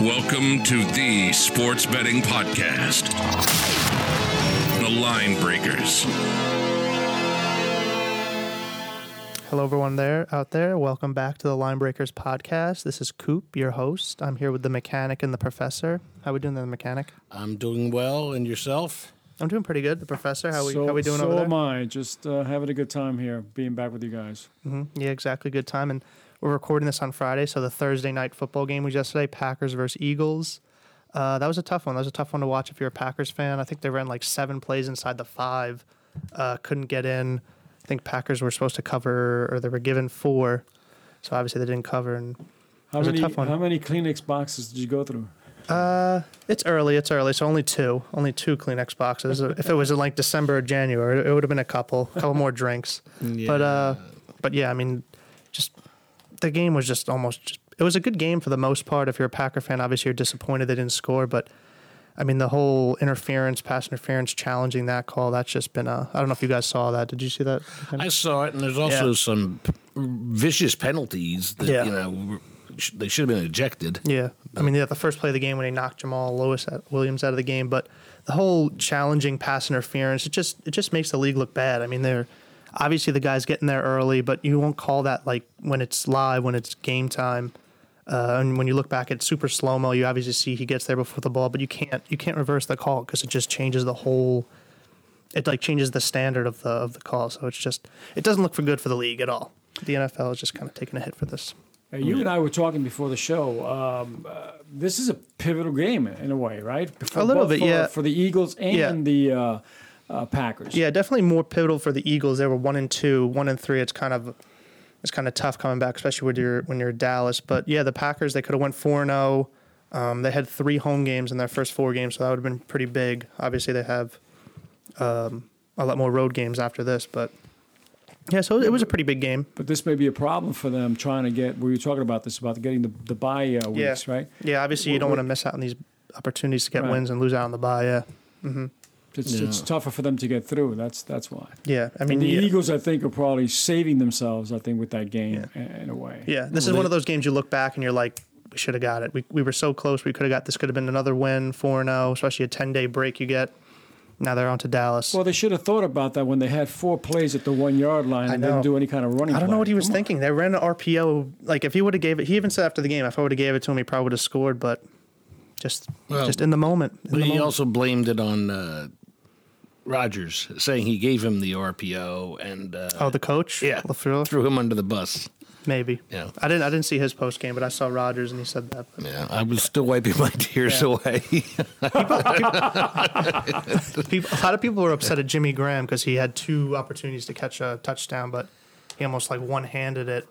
Welcome to the Sports Betting Podcast, The Line Breakers. Hello, everyone out there. Welcome back to the Line Breakers Podcast. This is Coop, your host. I'm here with the mechanic and the professor. How are we doing there, the mechanic? I'm doing well. And yourself? I'm doing pretty good. The professor, how we doing over there? So am I. Just having a good time here, being back with you guys. Mm-hmm. Yeah, exactly. Good time. And we're recording this on Friday, so the Thursday night football game was yesterday, Packers versus Eagles. That was a tough one. That was a tough one to watch if you're a Packers fan. I think they ran like 7 plays inside the 5, couldn't get in. I think Packers were supposed to cover, or they were given 4, so obviously they didn't cover. And it was a tough one. How many Kleenex boxes did you go through? It's early. So only two Kleenex boxes. If it was in like December or January, it would have been a couple more drinks. Yeah. But yeah, I mean, just the game was just it was a good game for the most part. If you're a Packer fan, obviously you're disappointed they didn't score, but I mean, the whole pass interference, challenging that call, that's just been I don't know if you guys saw that. Did you see that? I saw it, and there's also some vicious penalties that, they should have been ejected. Yeah. I mean, the first play of the game when he knocked Jamal Lewis Williams out of the game, but the whole challenging pass interference, it just makes the league look bad. I mean, they're obviously the guy's getting there early, but you won't call that like when it's live, when it's game time. And when you look back at super slow-mo, you obviously see he gets there before the ball, but you can't reverse the call because it just changes the whole – it like changes the standard of the call. So it's just – it doesn't look for good for the league at all. The NFL is just kind of taking a hit for this. You and I were talking before the show. This is a pivotal game in a way, right? A little bit. For the Eagles and the Packers. Yeah, definitely more pivotal for the Eagles. They were 1-2, 1-3. It's kind of tough coming back, especially when you're Dallas. But yeah, the Packers, they could have went 4-0. They had 3 home games in their first 4 games, so that would have been pretty big. Obviously, they have a lot more road games after this, but. Yeah, so it was a pretty big game. But this may be a problem for them trying to get, we were talking about this, about getting the bye weeks, right? Yeah, obviously you don't want to miss out on these opportunities to get wins and lose out on the bye, Mm-hmm. It's tougher for them to get through, that's why. Yeah, I mean. And the Eagles, I think, are probably saving themselves, I think, with that game in a way. Yeah, this is one of those games you look back and you're like, we should have got it. We were so close, we could have got this, could have been another win, 4-0, especially a 10-day break you get. Now they're on to Dallas. Well, they should have thought about that when they had 4 plays at the 1-yard line and didn't do any kind of running. I don't know what he was thinking. They ran an RPO. Like, if he would have gave it, he even said after the game, if I would have gave it to him, he probably would have scored. But just in the moment. But he also blamed it on Rodgers, saying he gave him the RPO and the coach, threw him under the bus. Maybe. Yeah. I didn't see his post game, but I saw Rodgers and he said that. Yeah, I was still wiping my tears away. A lot of people were upset at Jimmy Graham because he had 2 opportunities to catch a touchdown, but he almost like one-handed it.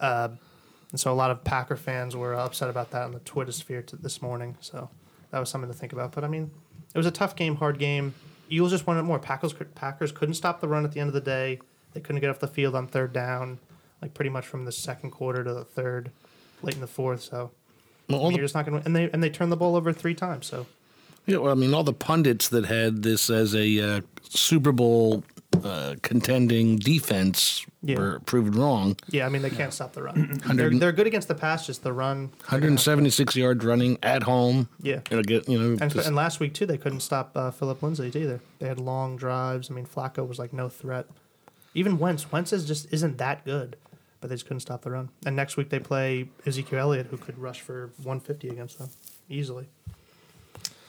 And so a lot of Packer fans were upset about that on the Twitter sphere this morning. So that was something to think about. But I mean, it was a tough game, hard game. Eagles just wanted more. Packers couldn't stop the run at the end of the day. They couldn't get off the field on third down. Like pretty much from the second quarter to the third, late in the fourth. So you're just not going to win. And they turned the ball over 3 times. So yeah, well, I mean, all the pundits that had this as a Super Bowl contending defense were proved wrong. Yeah, I mean they can't stop the run. They're good against the pass, just the run. 176 yard running at home. Yeah, and last week too they couldn't stop Philip Lindsay either. They had long drives. I mean Flacco was like no threat. Even Wentz just isn't that good. But they just couldn't stop the run. And next week they play Ezekiel Elliott, who could rush for 150 against them easily.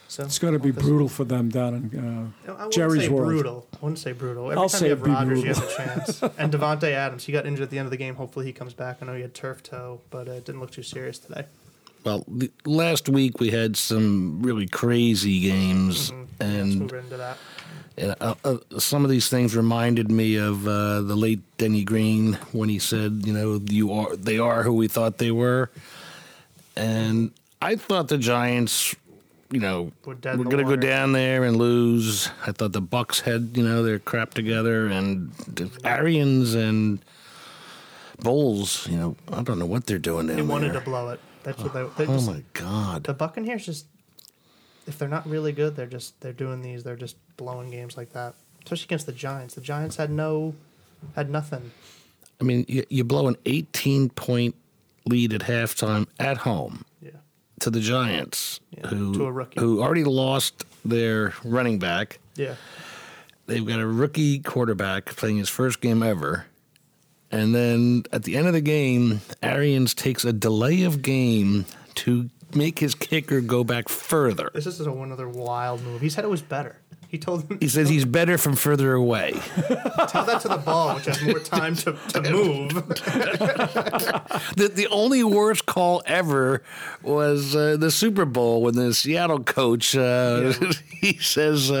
So it's going to be brutal for them down in Jerry's world. I wouldn't say brutal. Every time you have Rodgers, you have a chance. And Devontae Adams, he got injured at the end of the game. Hopefully he comes back. I know he had turf toe, but it didn't look too serious today. Well, last week we had some really crazy games. Mm-hmm. And let's move into that. And some of these things reminded me of the late Denny Green when he said, they are who we thought they were. And I thought the Giants, were going to go down there and lose. I thought the Bucs had, their crap together. And the Arians and Bowles, I don't know what they're doing down there. They wanted to blow it. That's what oh, my God. The Buccaneers just... If they're not really good, they're doing these. They're just blowing games like that, especially against the Giants. The Giants had nothing. I mean, you blow an 18-point lead at halftime at home. Yeah. to the Giants, who already lost their running back. Yeah. They've got a rookie quarterback playing his first game ever. And then at the end of the game, Arians takes a delay of game to make his kicker go back further. This is another wild move. He said it was better. He told them. He says he's better from further away. Tell that to the ball, which has more time to move. The only worst call ever was the Super Bowl when the Seattle coach, he says,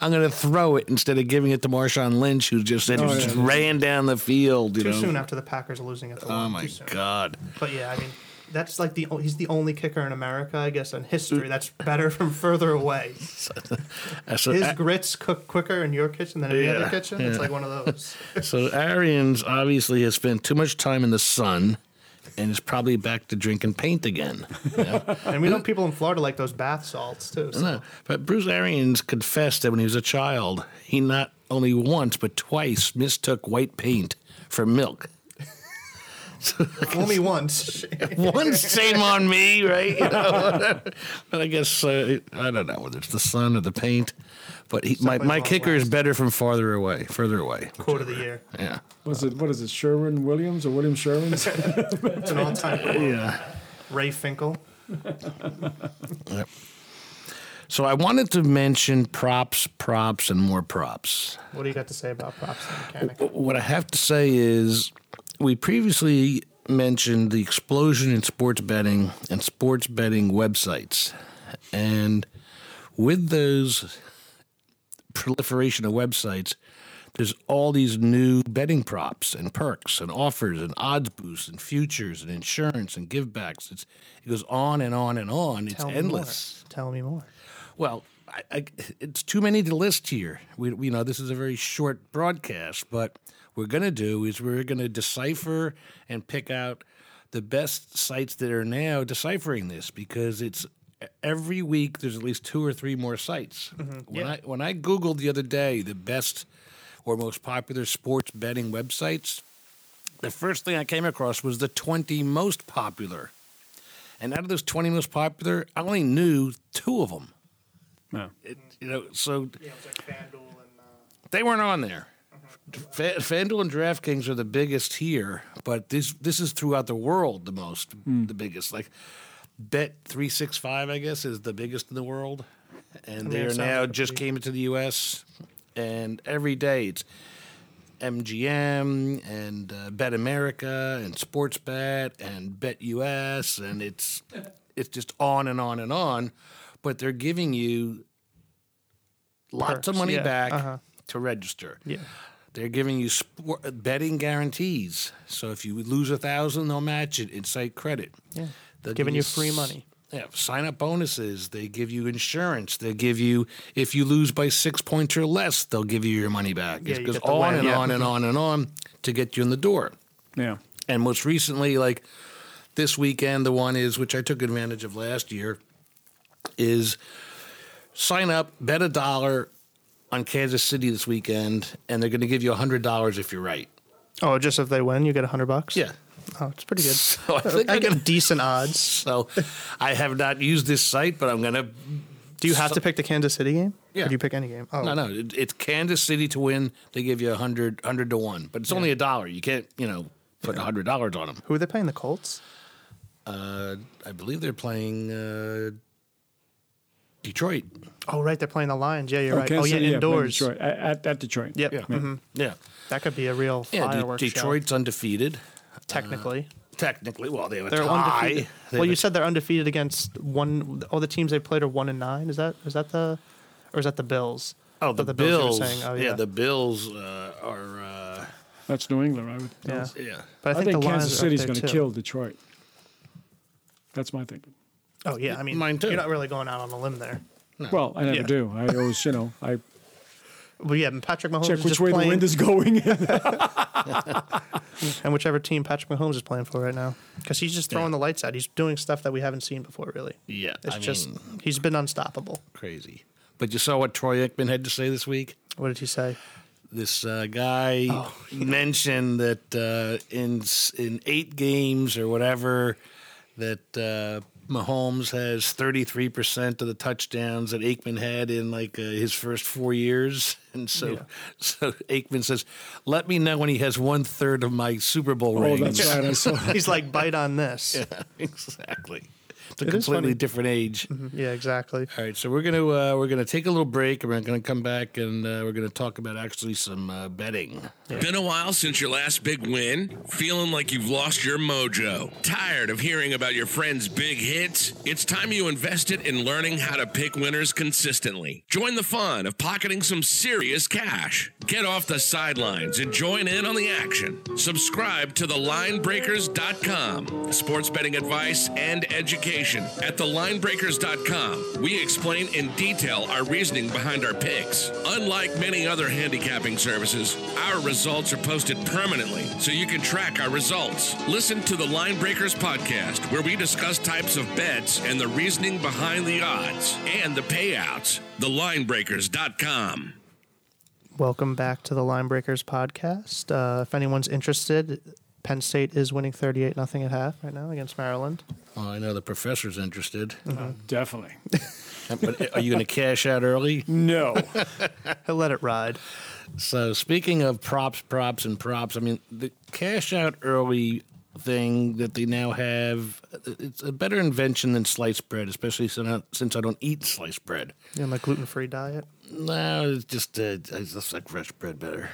I'm going to throw it instead of giving it to Marshawn Lynch, who just said ran down the field. Too soon after the Packers are losing at the Oh, my God. But, yeah, I mean. That's like he's the only kicker in America, I guess, in history. That's better from further away. His grits cook quicker in your kitchen than any other kitchen. Yeah. It's like one of those. So Arians obviously has spent too much time in the sun and is probably back to drinking paint again. You know? And we know people in Florida like those bath salts, too. So. No, but Bruce Arians confessed that when he was a child, he not only once but twice mistook white paint for milk. Only once. Once, shame on me, right? You know? But I guess, I don't know whether it's the sun or the paint. But my kicker is better from further away. Quote of the year. Yeah. What is it, Sherwin Williams or William Sherwin? It's an all-time quote. Yeah. Ray Finkel. Yep. So I wanted to mention props, and more props. What do you got to say about props and mechanics? What I have to say is... We previously mentioned the explosion in sports betting and sports betting websites. And with those proliferation of websites, there's all these new betting props and perks and offers and odds boosts and futures and insurance and givebacks. It goes on and on and on. It's endless. Tell me more. Well, it's too many to list here. We know this is a very short broadcast, but what we're going to do is we're going to decipher and pick out the best sites that are now deciphering this, because it's every week there's at least two or three more sites. Mm-hmm. When I Googled the other day the best or most popular sports betting websites, the first thing I came across was the 20 most popular. And out of those 20 most popular, I only knew two of them. No. It was like FanDuel and they weren't on there. FanDuel and DraftKings are the biggest here, but this is throughout the world the most, the biggest. Like Bet365, I guess, is the biggest in the world, and they are now just came into the U.S. And every day it's MGM and BetAmerica and SportsBet and BetUS, and it's just on and on and on. But they're giving you lots of money back to register. Yeah. They're giving you betting guarantees. So if you lose 1,000, they'll match it in site credit. Yeah. They're giving you free money. Yeah, sign-up bonuses. They give you insurance. They give you, if you lose by 6 points or less, they'll give you your money back. Yeah, it goes on and on and on and on to get you in the door. Yeah. And most recently, like this weekend, the one is, which I took advantage of last year, is sign up, bet $1 on Kansas City this weekend, and they're going to give you $100 if you're right. Oh, just if they win, you get $100? Yeah. Oh, it's pretty good. So I think I get decent odds. So I have not used this site, but I'm going to... Do you have to pick the Kansas City game? Yeah. Or do you pick any game? Oh. No. It's Kansas City to win. They give you 100 to 1, but it's only $1. You can't, put $100 on them. Who are they playing, the Colts? I believe they're playing... Detroit. Oh, right. They're playing the Lions. Yeah, you're right. Kansas City, indoors. Detroit. At Detroit. Yep. Yeah. Mm-hmm. Yeah. That could be a real fireworks show. Detroit's undefeated. Technically. Well, they have a tie. Undefeated. You said they're undefeated against all the teams they played are 1-9. Is that the, or is that the Bills? Oh, the Bills. The Bills are. That's New England, right? Yeah. But I think Kansas City's going to kill Detroit. That's my thinking. Oh, yeah. I mean, mine too. You're not really going out on a limb there. No. Well, I never do. I always, I... Well, yeah, and Patrick Mahomes check which way the wind is going. And whichever team Patrick Mahomes is playing for right now. Because he's just throwing the lights out. He's doing stuff that we haven't seen before, really. Yeah. He's been unstoppable. Crazy. But you saw what Troy Aikman had to say this week? What did he say? This guy mentioned that in 8 games or whatever, that Mahomes has 33% of the touchdowns that Aikman had in like his first 4 years. And so so Aikman says, let me know when he has 1/3 of my Super Bowl rings. Oh, that's right. I saw that. He's like, bite on this. Yeah, exactly. It's a completely different age. Mm-hmm. Yeah, exactly. All right, so we're gonna take a little break, and we're gonna come back, and we're gonna talk about actually some betting. Yeah. Been a while since your last big win? Feeling like you've lost your mojo? Tired of hearing about your friends' big hits? It's time you invested in learning how to pick winners consistently. Join the fun of pocketing some serious cash. Get off the sidelines and join in on the action. Subscribe to thelinebreakers.com. Sports betting advice and education. At thelinebreakers.com, we explain in detail our reasoning behind our picks. Unlike many other handicapping services, our results are posted permanently, so you can track our results. Listen to the Line Breakers podcast, where we discuss types of bets and the reasoning behind the odds and the payouts. Thelinebreakers.com. Welcome back to the Line Breakers podcast. If anyone's interested, Penn State is winning 38-0 at half right now against Maryland. Well, I know the professor's interested. Mm-hmm. Definitely. But are you going to cash out early? No. He'll let it ride. So speaking of props, I mean, the cash out early thing that they now have, it's a better invention than sliced bread, especially since I don't eat sliced bread. Yeah, my gluten-free diet? No, it's just I just like fresh bread better.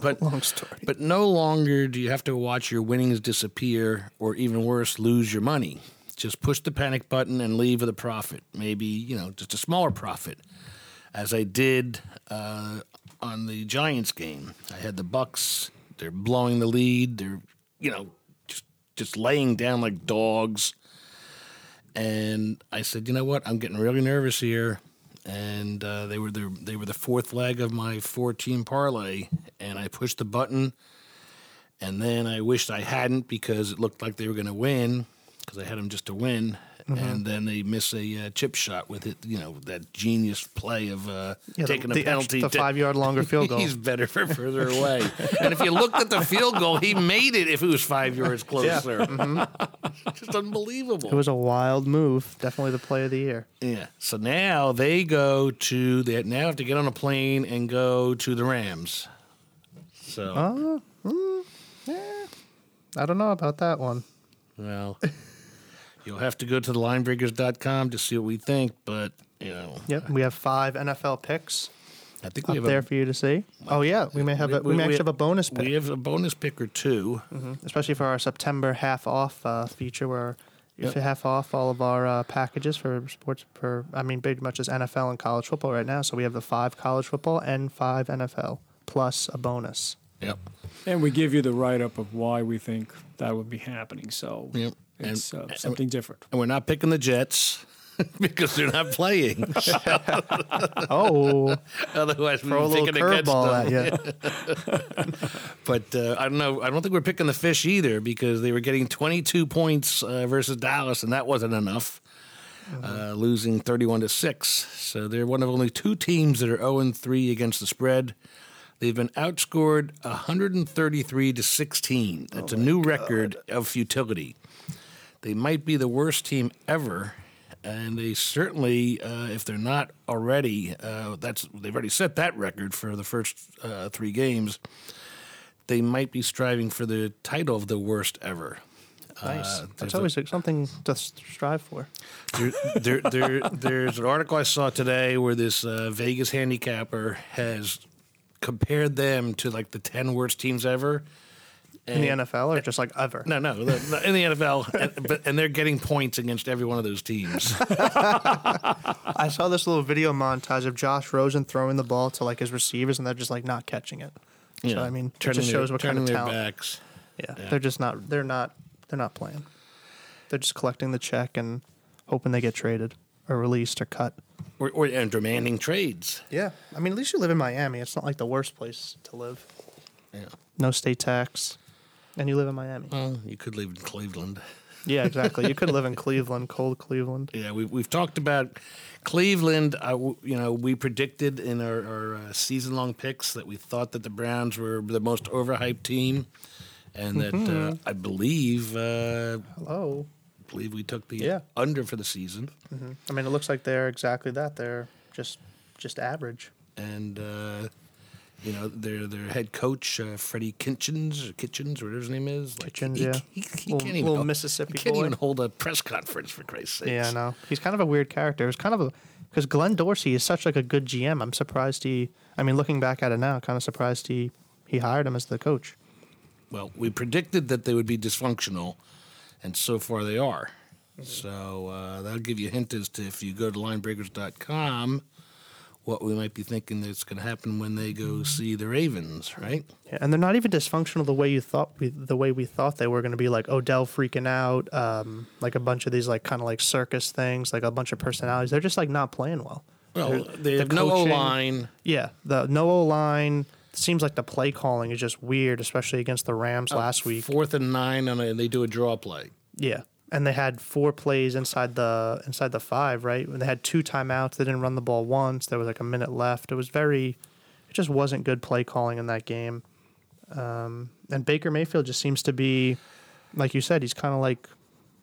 But, long story. But no longer do you have to watch your winnings disappear or, even worse, lose your money. Just push the panic button and leave with a profit. Maybe, just a smaller profit, as I did on the Giants game. I had the Bucs. They're blowing the lead. They're, just laying down like dogs. And I said, you know what? I'm getting really nervous here. And they were the fourth leg of my 4-team parlay, and I pushed the button, and then I wished I hadn't because it looked like they were going to win because I had them just to win, mm-hmm. and then they miss a chip shot with it, that genius play of taking a penalty. The 5-yard longer field goal. He's better for further away. And if you looked at the field goal, he made it if it was 5 yards closer. Yeah. Mm-hmm. Just unbelievable. It was a wild move. Definitely the play of the year. Yeah. So now they now have to get on a plane and go to the Rams. So. I don't know about that one. Well, you'll have to go to thelinebreakers.com to see what we think, but, Yep, we have 5 NFL picks. I think we have there for you to see. Oh yeah, we may actually have a bonus pick. We have a bonus pick or two, mm-hmm. especially for our September half off feature, where if you half off all of our packages for sports. Pretty much as NFL and college football right now. So we have the 5 college football and 5 NFL plus a bonus. Yep. And we give you the write-up of why we think that would be happening. So it's something different. And we're not picking the Jets. Because they're not playing. Otherwise, we're thinking against them. But I don't know. I don't think we're picking the Fish either because they were getting 22 points versus Dallas, and that wasn't enough, losing 31-6. So they're one of only 2 teams that are 0-3 against the spread. They've been outscored 133-16. That's a new record of futility. They might be the worst team ever. And they certainly, if they're not already, they've already set that record for the first 3 games. They might be striving for the title of the worst ever. Nice. That's always something to strive for. There's an article I saw today where this Vegas handicapper has compared them to like the 10 worst teams ever. In the NFL or just like ever? No, in the NFL, and they're getting points against every one of those teams. I saw this little video montage of Josh Rosen throwing the ball to like his receivers, and they're just like not catching it. Yeah. So I mean, it just shows what kind of talent. Their backs. Yeah, they're just not. They're not playing. They're just collecting the check and hoping they get traded or released or cut. Or demanding trades. Yeah, I mean, at least you live in Miami. It's not like the worst place to live. Yeah. No state tax. And you live in Miami. Well, you could live in Cleveland. Yeah, exactly. You could live in Cleveland, cold Cleveland. Yeah, we've talked about Cleveland. We predicted in our season-long picks that we thought that the Browns were the most overhyped team, and that I believe believe we took the under for the season. Mm-hmm. I mean, it looks like they're exactly that. They're just average. And you know, their head coach Freddie Kitchens, whatever his name is. Like, Kitchens, he can't even hold, Mississippi. He can't even hold a press conference, for Christ's sake. Yeah, I know. He's kind of a weird character. It was kind of a because Glenn Dorsey is such like a good GM. I'm surprised he. I mean, looking back at it now, kind of surprised he hired him as the coach. Well, we predicted that they would be dysfunctional, and so far they are. Mm-hmm. So that'll give you a hint as to if you go to linebreakers.com, what we might be thinking that's going to happen when they go see the Ravens, right? Yeah, and they're not even dysfunctional the way you thought. The way we thought they were going to be, like Odell freaking out, like a bunch of these like kind of like circus things, like a bunch of personalities. They're just like not playing well. Well, they have no O-line. Yeah, the no O-line. Seems like the play calling is just weird, especially against the Rams last week. 4th and 9, and they do a draw play. Yeah, and they had 4 plays inside the 5, right? And they had 2 timeouts. They didn't run the ball once. There was like a minute left. It was it just wasn't good play calling in that game. And Baker Mayfield just seems to be, like you said, he's kind of like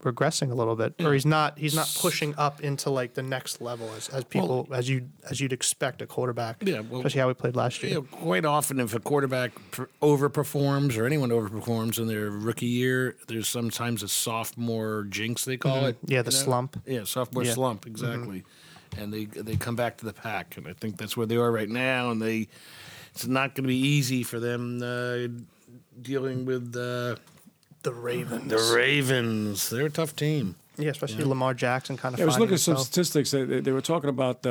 regressing a little bit, or he's not pushing up into like the next level as people as you'd expect a quarterback. Yeah, especially how we played last year. You know, quite often, if a quarterback overperforms or anyone overperforms in their rookie year, there's sometimes a sophomore jinx they call it. Yeah, the slump. Yeah, sophomore slump, exactly. Mm-hmm. And they come back to the pack, and I think that's where they are right now. And it's not going to be easy for them dealing with. The Ravens. They're a tough team. Yeah, especially Lamar Jackson kind of. Yeah, I was looking at some statistics. They were talking about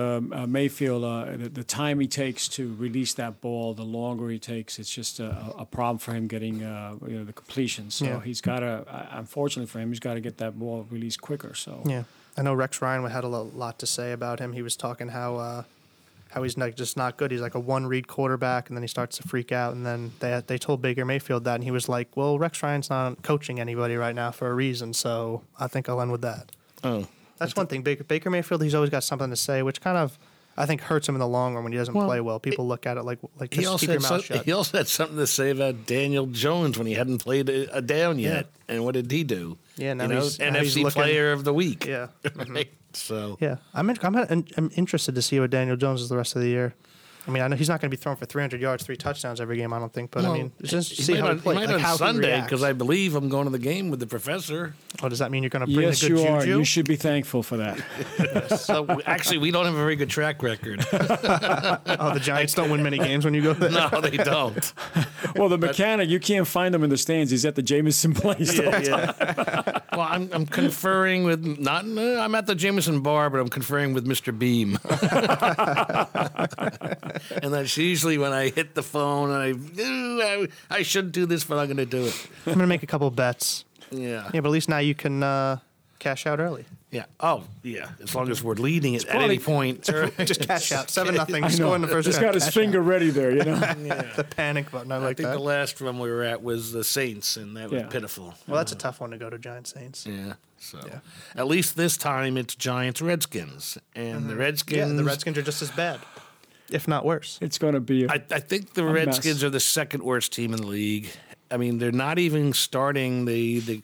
Mayfield, the time he takes to release that ball, the longer he takes. It's just a problem for him getting the completion. So he's got to, unfortunately for him, he's got to get that ball released quicker. So yeah, I know Rex Ryan had a lot to say about him. He was talking how he's just not good. He's like a one-read quarterback, and then he starts to freak out. And then they told Baker Mayfield that, and he was like, well, Rex Ryan's not coaching anybody right now for a reason, so I think I'll end with that. Oh. That's one thing. Baker Mayfield, he's always got something to say, which kind of, I think, hurts him in the long run when he doesn't play well. People look at it like just keep your mouth shut. He also had something to say about Daniel Jones when he hadn't played a down yet. Yeah. And what did he do? Yeah, now he's NFC Player of the Week. Yeah. Mm-hmm. Right? So yeah, I'm interested to see what Daniel Jones is the rest of the year. I mean, I know he's not going to be throwing for 300 yards, 3 touchdowns every game, I don't think. But I mean, just see how he plays. He might on Sunday, because I believe I'm going to the game with the professor. Oh, does that mean you're going to bring the good juju? Yes, you are. You should be thankful for that. So actually, we don't have a very good track record. Oh, the Giants don't win many games when you go there? No, they don't. Well, the mechanic, you can't find him in the stands. He's at the Jameson Place. Yeah. Well, I'm conferring with I'm at the Jameson Bar, but I'm conferring with Mr. Beam. And that's usually when I hit the phone and I shouldn't do this, but I'm going to do it. I'm going to make a couple bets. Yeah. Yeah, but at least now you can cash out early. Yeah. Oh, yeah. As long as we're leading it at any point. Just cash out. 7-0. Score in the first. He's got his finger ready there, you know. Yeah. The panic button. I like that. I think the last one we were at was the Saints, and that was pitiful. Well, that's a tough one to go to, Giants Saints. Yeah. So at least this time it's Giants Redskins. And the Redskins. Yeah, the Redskins are just as bad. If not worse. It's going to be I think the Redskins are the second worst team in the league. I mean, they're not even starting their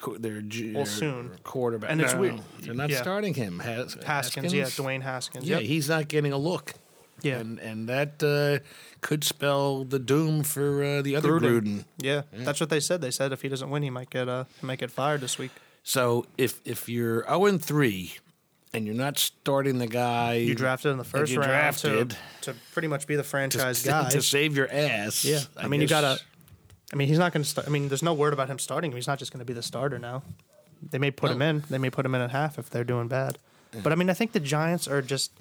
quarterback. And it's weird. They're not starting him. Haskins, Dwayne Haskins. Yeah, he's not getting a look. Yeah. And that could spell the doom for the other Gruden. Yeah, that's what they said. They said if he doesn't win, he might get fired this week. So if you're 0-3... and you're not starting the guy you drafted in the first round to pretty much be the franchise guy to save your ass. Yeah, I mean, you gotta. I mean, he's not going to start. I mean, there's no word about him starting him. He's not just going to be the starter now. They may put him in. They may put him in at half if they're doing bad. Yeah. But I mean, I think the Giants are just.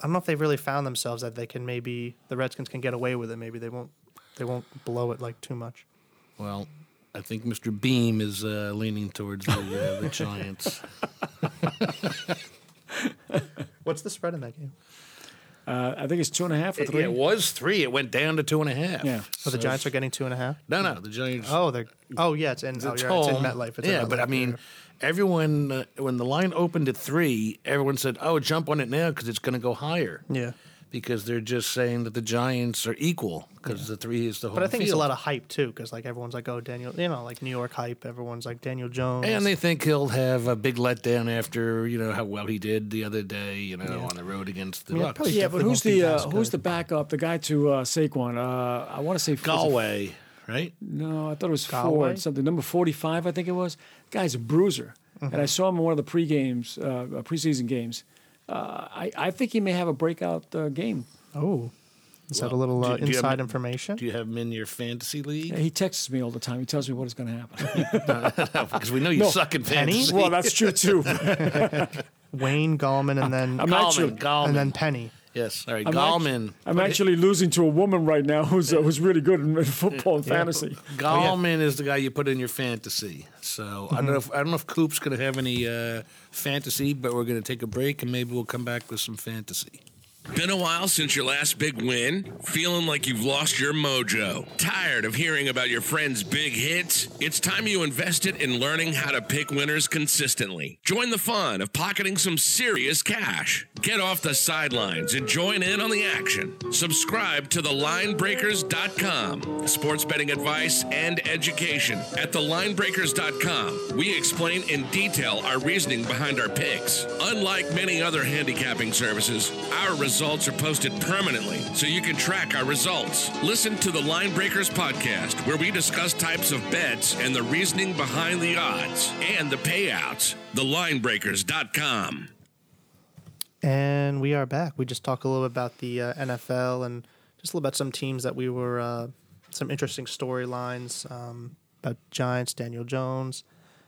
I don't know if they've really found themselves that they can maybe the Redskins can get away with it. Maybe they won't blow it like too much. Well. I think Mr. Beam is leaning towards the Giants. What's the spread in that game? I think it's 2.5 or 3. It was 3. It went down to 2.5. Yeah. So the Giants are getting 2.5? No, the Giants. Oh, they're. Oh, yeah, it's in MetLife. But I mean, everyone when the line opened at 3, everyone said, "Oh, jump on it now because it's going to go higher." Yeah. because they're just saying that the Giants are equal because the three is the home field. But I think it's a lot of hype, too, because like everyone's like, oh, Daniel, you know, like New York hype. Everyone's like Daniel Jones. And they think he'll have a big letdown after, you know, how well he did the other day, you know, on the road against the Bucs. Yeah, but who's the backup, the guy to Saquon? I want to say Galway, right? No, I thought it was Ford, something. Number 45, I think it was. The guy's a bruiser. Mm-hmm. And I saw him in one of the preseason games. I think he may have a breakout game. Oh. Is that a little inside information? Do you have him in your fantasy league? Yeah, he texts me all the time. He tells me what is going to happen. Because we know you suck in fantasy. Well, that's true, too. Wayne Gallman and then Gallman. And then Penny. Yes. All right, Gallman. I'm actually losing to a woman right now who's really good in football and fantasy. Gallman is the guy you put in your fantasy. So I don't know if Coop's going to have any fantasy, but we're going to take a break and maybe we'll come back with some fantasy. Been a while since your last big win? Feeling like you've lost your mojo? Tired of hearing about your friends' big hits? It's time you invested in learning how to pick winners consistently. Join the fun of pocketing some serious cash. Get off the sidelines and join in on the action. Subscribe to thelinebreakers.com. Sports betting advice and education. At thelinebreakers.com, we explain in detail our reasoning behind our picks. Unlike many other handicapping services, our results are posted permanently so you can track our results. Listen to the Line Breakers podcast, where we discuss types of bets and the reasoning behind the odds and the payouts. TheLineBreakers.com. And we are back. We just talked a little bit about the NFL and just a little about some teams that we were, some interesting storylines about Giants, Daniel Jones,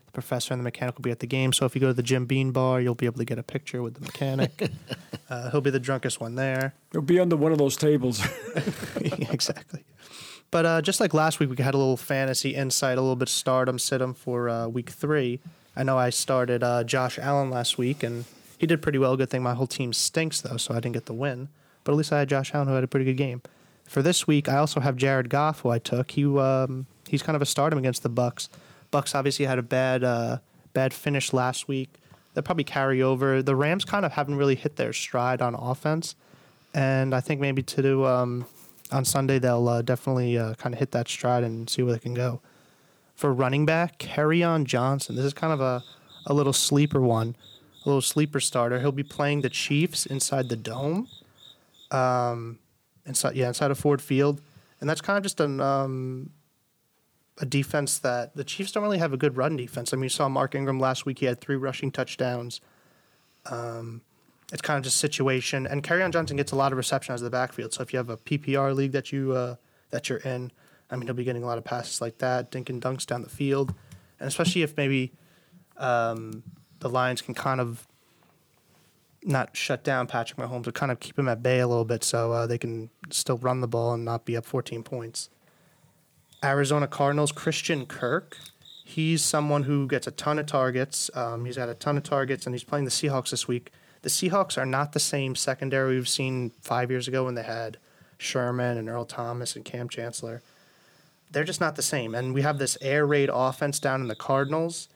the professor, and the mechanic will be at the game. So if you go to the Jim Beam bar, you'll be able to get a picture with the mechanic. He'll be the drunkest one there. He'll be under one of those tables. Exactly. But just like last week, we had a little fantasy insight, a little bit stardom, sit 'em for week three. I know I started Josh Allen last week, and he did pretty well. Good thing my whole team stinks, though, so I didn't get the win. But at least I had Josh Allen, who had a pretty good game. For this week, I also have Jared Goff, who I took. He's kind of a stardom against the Bucs. Bucs obviously had a bad finish last week. They'll probably carry over. The Rams kind of haven't really hit their stride on offense, and I think maybe on Sunday they'll definitely kind of hit that stride and see where they can go. For running back, Kerryon Johnson. This is kind of a little sleeper one, a little sleeper starter. He'll be playing the Chiefs inside the Dome, inside of Ford Field, and that's kind of just an a defense that the Chiefs don't really have a good run defense. I mean, you saw Mark Ingram last week. He had 3 rushing touchdowns. It's kind of just situation. And Kerryon Johnson gets a lot of reception out of the backfield. So if you have a PPR league that you're in, I mean, he'll be getting a lot of passes like that, dink and dunks down the field. And especially if maybe the Lions can kind of not shut down Patrick Mahomes, but kind of keep him at bay a little bit so they can still run the ball and not be up 14 points. Arizona Cardinals, Christian Kirk. He's someone who gets a ton of targets. He's got a ton of targets, and he's playing the Seahawks this week. The Seahawks are not the same secondary we've seen 5 years ago when they had Sherman and Earl Thomas and Cam Chancellor. They're just not the same. And we have this air raid offense down in the Cardinals.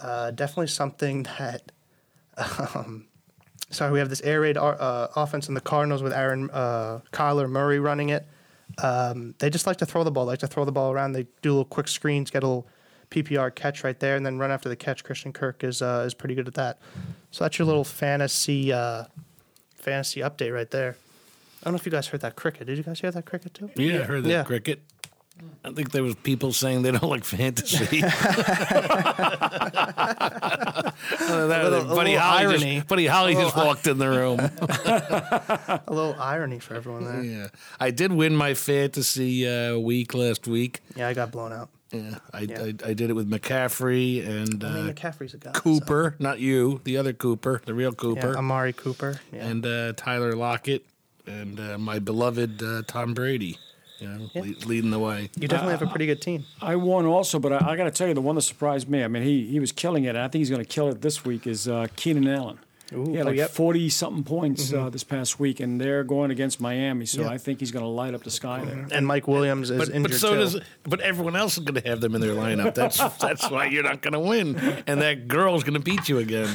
Definitely something that we have this air raid offense in the Cardinals with Kyler Murray running it. They just like to throw the ball around. They do little quick screens, get a little PPR catch right there, and then run after the catch. Christian Kirk is pretty good at that. So that's your little fantasy update right there. I don't know if you guys heard that cricket. Did you guys hear that cricket too? Yeah, I heard that cricket. I think there was people saying they don't like fantasy. Buddy Holly just walked in the room. A little irony for everyone there. Yeah, I did win my fantasy week last week. Yeah, I got blown out. Yeah, I did it with McCaffrey and McCaffrey's a guy, Cooper, so. Not you, the other Cooper, the real Cooper, Amari Cooper, and Tyler Lockett, and my beloved Tom Brady. Leading the way. You definitely have a pretty good team. I won also, but I got to tell you, the one that surprised me, I mean, he was killing it, and I think he's going to kill it this week, is Keenan Allen. Ooh, he had like 40-something points this past week, and they're going against Miami, so I think he's going to light up the sky there. And Mike Williams is injured, but everyone else is going to have them in their lineup. That's why you're not going to win, and that girl's going to beat you again.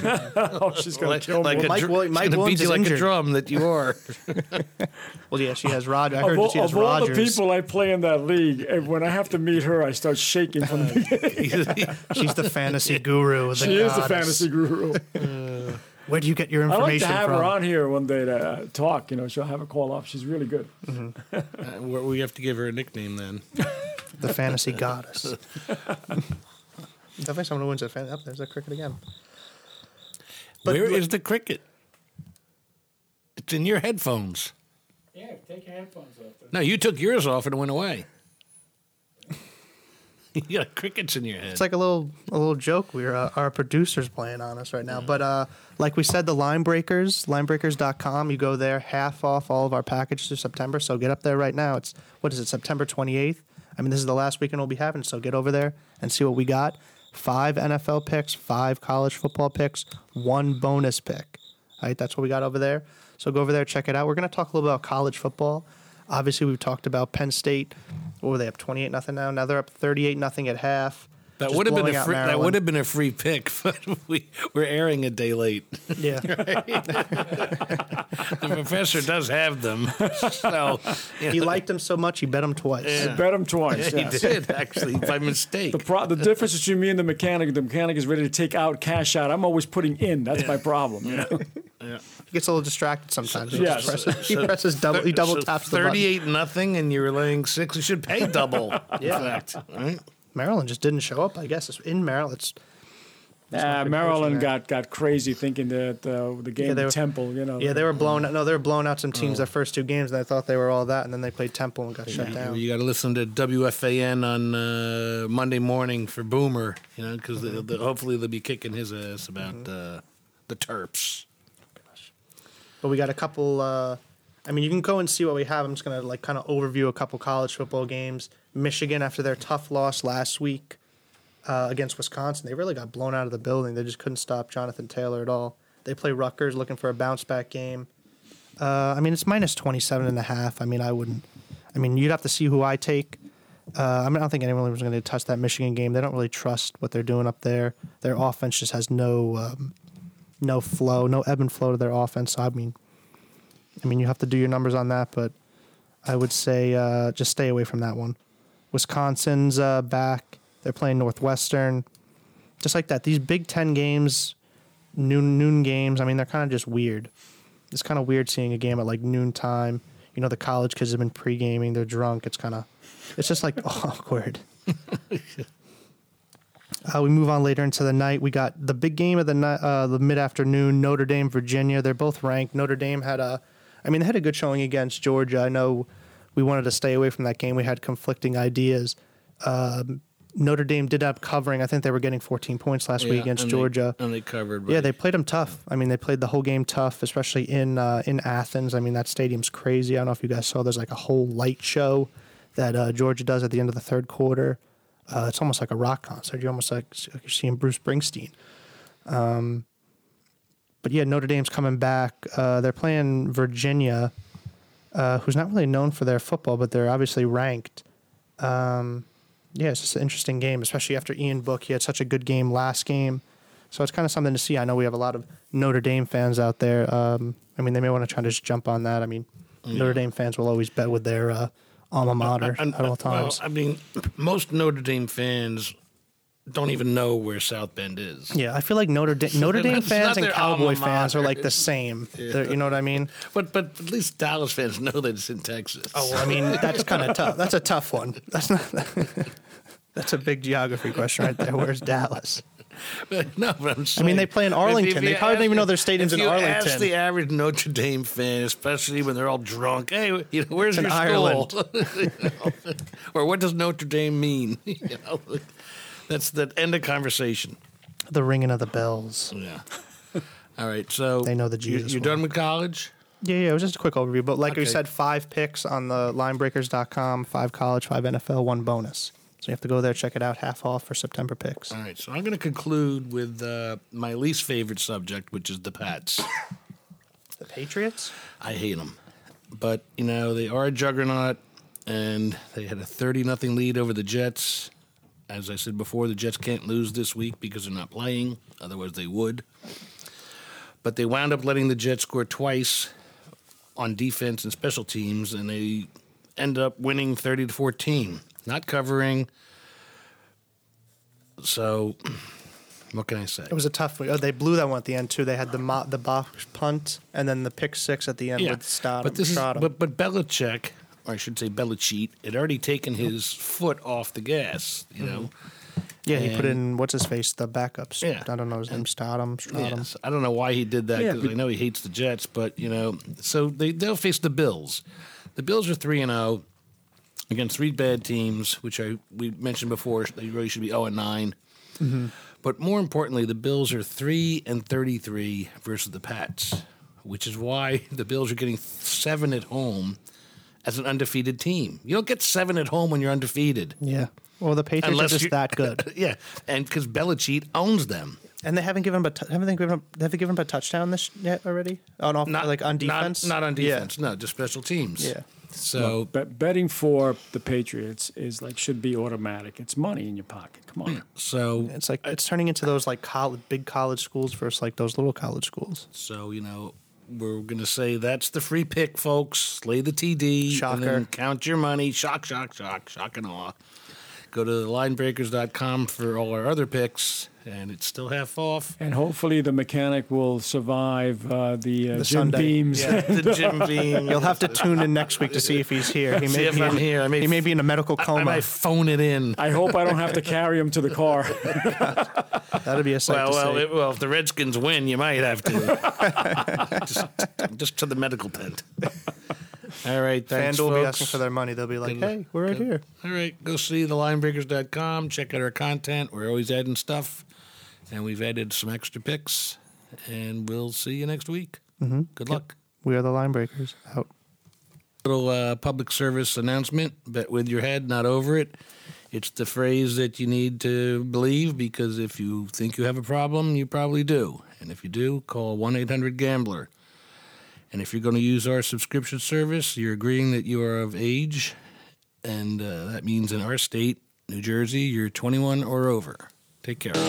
She's going to kill me. Mike Williams beat you like a drum that you are. Well, yeah, she has Rodgers. Of all the people I play in that league, and when I have to meet her, I start shaking from the beginning. She's the fantasy guru. She is the fantasy guru. Where do you get your information from? I'd like to have her on here one day to talk. You know, she'll have a call off. She's really good. Mm-hmm. We have to give her a nickname then. The fantasy goddess. Definitely someone who wins a fan. Oh, there's that cricket again. But where is the cricket? It's in your headphones. Yeah, take your headphones off. No, you took yours off and it went away. You got crickets in your head. It's like a little joke. We're our producer's playing on us right now. But like we said, the Line Breakers, linebreakers.com. You go there, half off all of our packages through September. So get up there right now. It's September 28th. I mean, this is the last weekend we'll be having. So get over there and see what we got. 5 NFL picks, 5 college football picks, 1 bonus pick. All right, that's what we got over there. So go over there, check it out. We're going to talk a little bit about college football. Obviously, we've talked about Penn State. What were they up 28-0 now? Now they're up 38-0 at half. That would have been a free pick, but we're airing a day late. Yeah, the professor does have them. So he liked them so much, he bet them twice. Yeah. He bet them twice. Yeah, yes. He did actually by mistake. The difference between me and the mechanic is ready to take out, cash out. I'm always putting in. That's my problem. You know? Yeah. He gets a little distracted sometimes. He double taps the button. 38-0, and you're laying 6. You should pay double. Yeah. In fact, right? Maryland just didn't show up, I guess. In Maryland. Maryland got crazy thinking that the game at Temple, you know. Yeah, they were blown out. No, they were blown out some teams their first 2 games, and I thought they were all that, and then they played Temple and got shut down. You got to listen to WFAN on Monday morning for Boomer, you know, because hopefully they'll be kicking his ass about the Terps. But we got a couple you can go and see what we have. I'm just going to kind of overview a couple college football games. Michigan, after their tough loss last week against Wisconsin, they really got blown out of the building. They just couldn't stop Jonathan Taylor at all. They play Rutgers, looking for a bounce-back game. It's minus 27.5. You'd have to see who I take. I don't think anyone was going to touch that Michigan game. They don't really trust what they're doing up there. Their offense just has no flow, no ebb and flow to their offense. So, you have to do your numbers on that, but I would say just stay away from that one. Wisconsin's back. They're playing Northwestern. Just like that. These Big Ten games, noon games, they're kind of just weird. It's kind of weird seeing a game at noontime. You know, the college kids have been pre-gaming. They're drunk. It's just awkward. We move on later into the night. We got the big game of the mid-afternoon, Notre Dame, Virginia. They're both ranked. Notre Dame had they had a good showing against Georgia. I know we wanted to stay away from that game. We had conflicting ideas. Notre Dame did end up covering. I think they were getting 14 points last week against Georgia. And they covered. Buddy. Yeah, they played them tough. They played the whole game tough, especially in Athens. That stadium's crazy. I don't know if you guys saw. There's a whole light show that Georgia does at the end of the third quarter. It's almost like a rock concert. You're almost like you're seeing Bruce Springsteen. But yeah, Notre Dame's coming back. They're playing Virginia, who's not really known for their football, but they're obviously ranked. It's just an interesting game, especially after Ian Book. He had such a good game last game. So it's kind of something to see. I know we have a lot of Notre Dame fans out there. They may want to try to just jump on that. Notre Dame fans will always bet with their alma mater at all times. Well, most Notre Dame fans don't even know where South Bend is. Yeah, I feel like Notre Dame fans and Cowboy fans are the same. Yeah. You know what I mean? But at least Dallas fans know that it's in Texas. Oh, that's kind of tough. That's a tough one. That's a big geography question right there. Where's Dallas? But I'm saying, they play in Arlington. They probably don't even know their stadium's in Arlington. If you ask the average Notre Dame fan, especially when they're all drunk, hey, where's your school? Or what does Notre Dame mean? That's the end of conversation. The ringing of the bells. Yeah. All right, so they know the Jesus. You're done with college? Yeah, it was just a quick overview. But like we said, 5 picks on the linebreakers.com, 5 college, 5 NFL, 1 bonus. So you have to go there, check it out, half off for September picks. All right, so I'm going to conclude with my least favorite subject, which is the Pats. The Patriots? I hate them. But, you know, they are a juggernaut, and they had a 30-0 lead over the Jets. As I said before, the Jets can't lose this week because they're not playing. Otherwise, they would. But they wound up letting the Jets score twice on defense and special teams, and they end up winning 30-14. Not covering. So, what can I say? It was a tough week. Oh, they blew that one at the end, too. They had the box punt and then the pick six at the end with Stott. But Belichick, or I should say Belichick, had already taken his foot off the gas, you know. Yeah, and he put in, what's-his-face, the backups. Yeah. I don't know his name, Stodham. Yes. I don't know why he did that, because I know he hates the Jets, but, you know, so they'll face the Bills. The Bills are 3-0 against three bad teams, which we mentioned before, they really should be 0-9. Mm-hmm. But more importantly, the Bills are 3-33 versus the Pats, which is why the Bills are getting 7 at home as an undefeated team. You don't get 7 at home when you're undefeated. Yeah. Well, the Patriots are just that good. Yeah, and because Belichick owns them, and they haven't given up. Have they given up a touchdown this yet already? On defense. Not on defense. Yeah. No, just special teams. Yeah. So betting for the Patriots is should be automatic. It's money in your pocket. Come on. So it's it's turning into those big college schools versus those little college schools. So you know we're gonna say that's the free pick, folks. Slay the TD. Shocker. And then count your money. Shock, shock, shock, shock and awe. Go to thelinebreakers.com for all our other picks, and it's still half off. And hopefully the mechanic will survive the gym beams. Yeah, the gym beams. You'll have to tune in next week to see if he's here. I'm here. He may be in a medical coma. I might phone it in. I hope I don't have to carry him to the car. That'd be a sight to see. Well, if the Redskins win, you might have to. just to the medical tent. All right, thanks, FanDuel folks. Will be asking for their money. They'll be like, hey, we're right here. All right, go see thelinebreakers.com. Check out our content. We're always adding stuff, and we've added some extra picks, and we'll see you next week. Mm-hmm. Good luck. We are the Linebreakers. Out. Little public service announcement, bet with your head, not over it. It's the phrase that you need to believe, because if you think you have a problem, you probably do. And if you do, call 1-800-GAMBLER. And if you're going to use our subscription service, you're agreeing that you are of age, and that means in our state, New Jersey, you're 21 or over. Take care.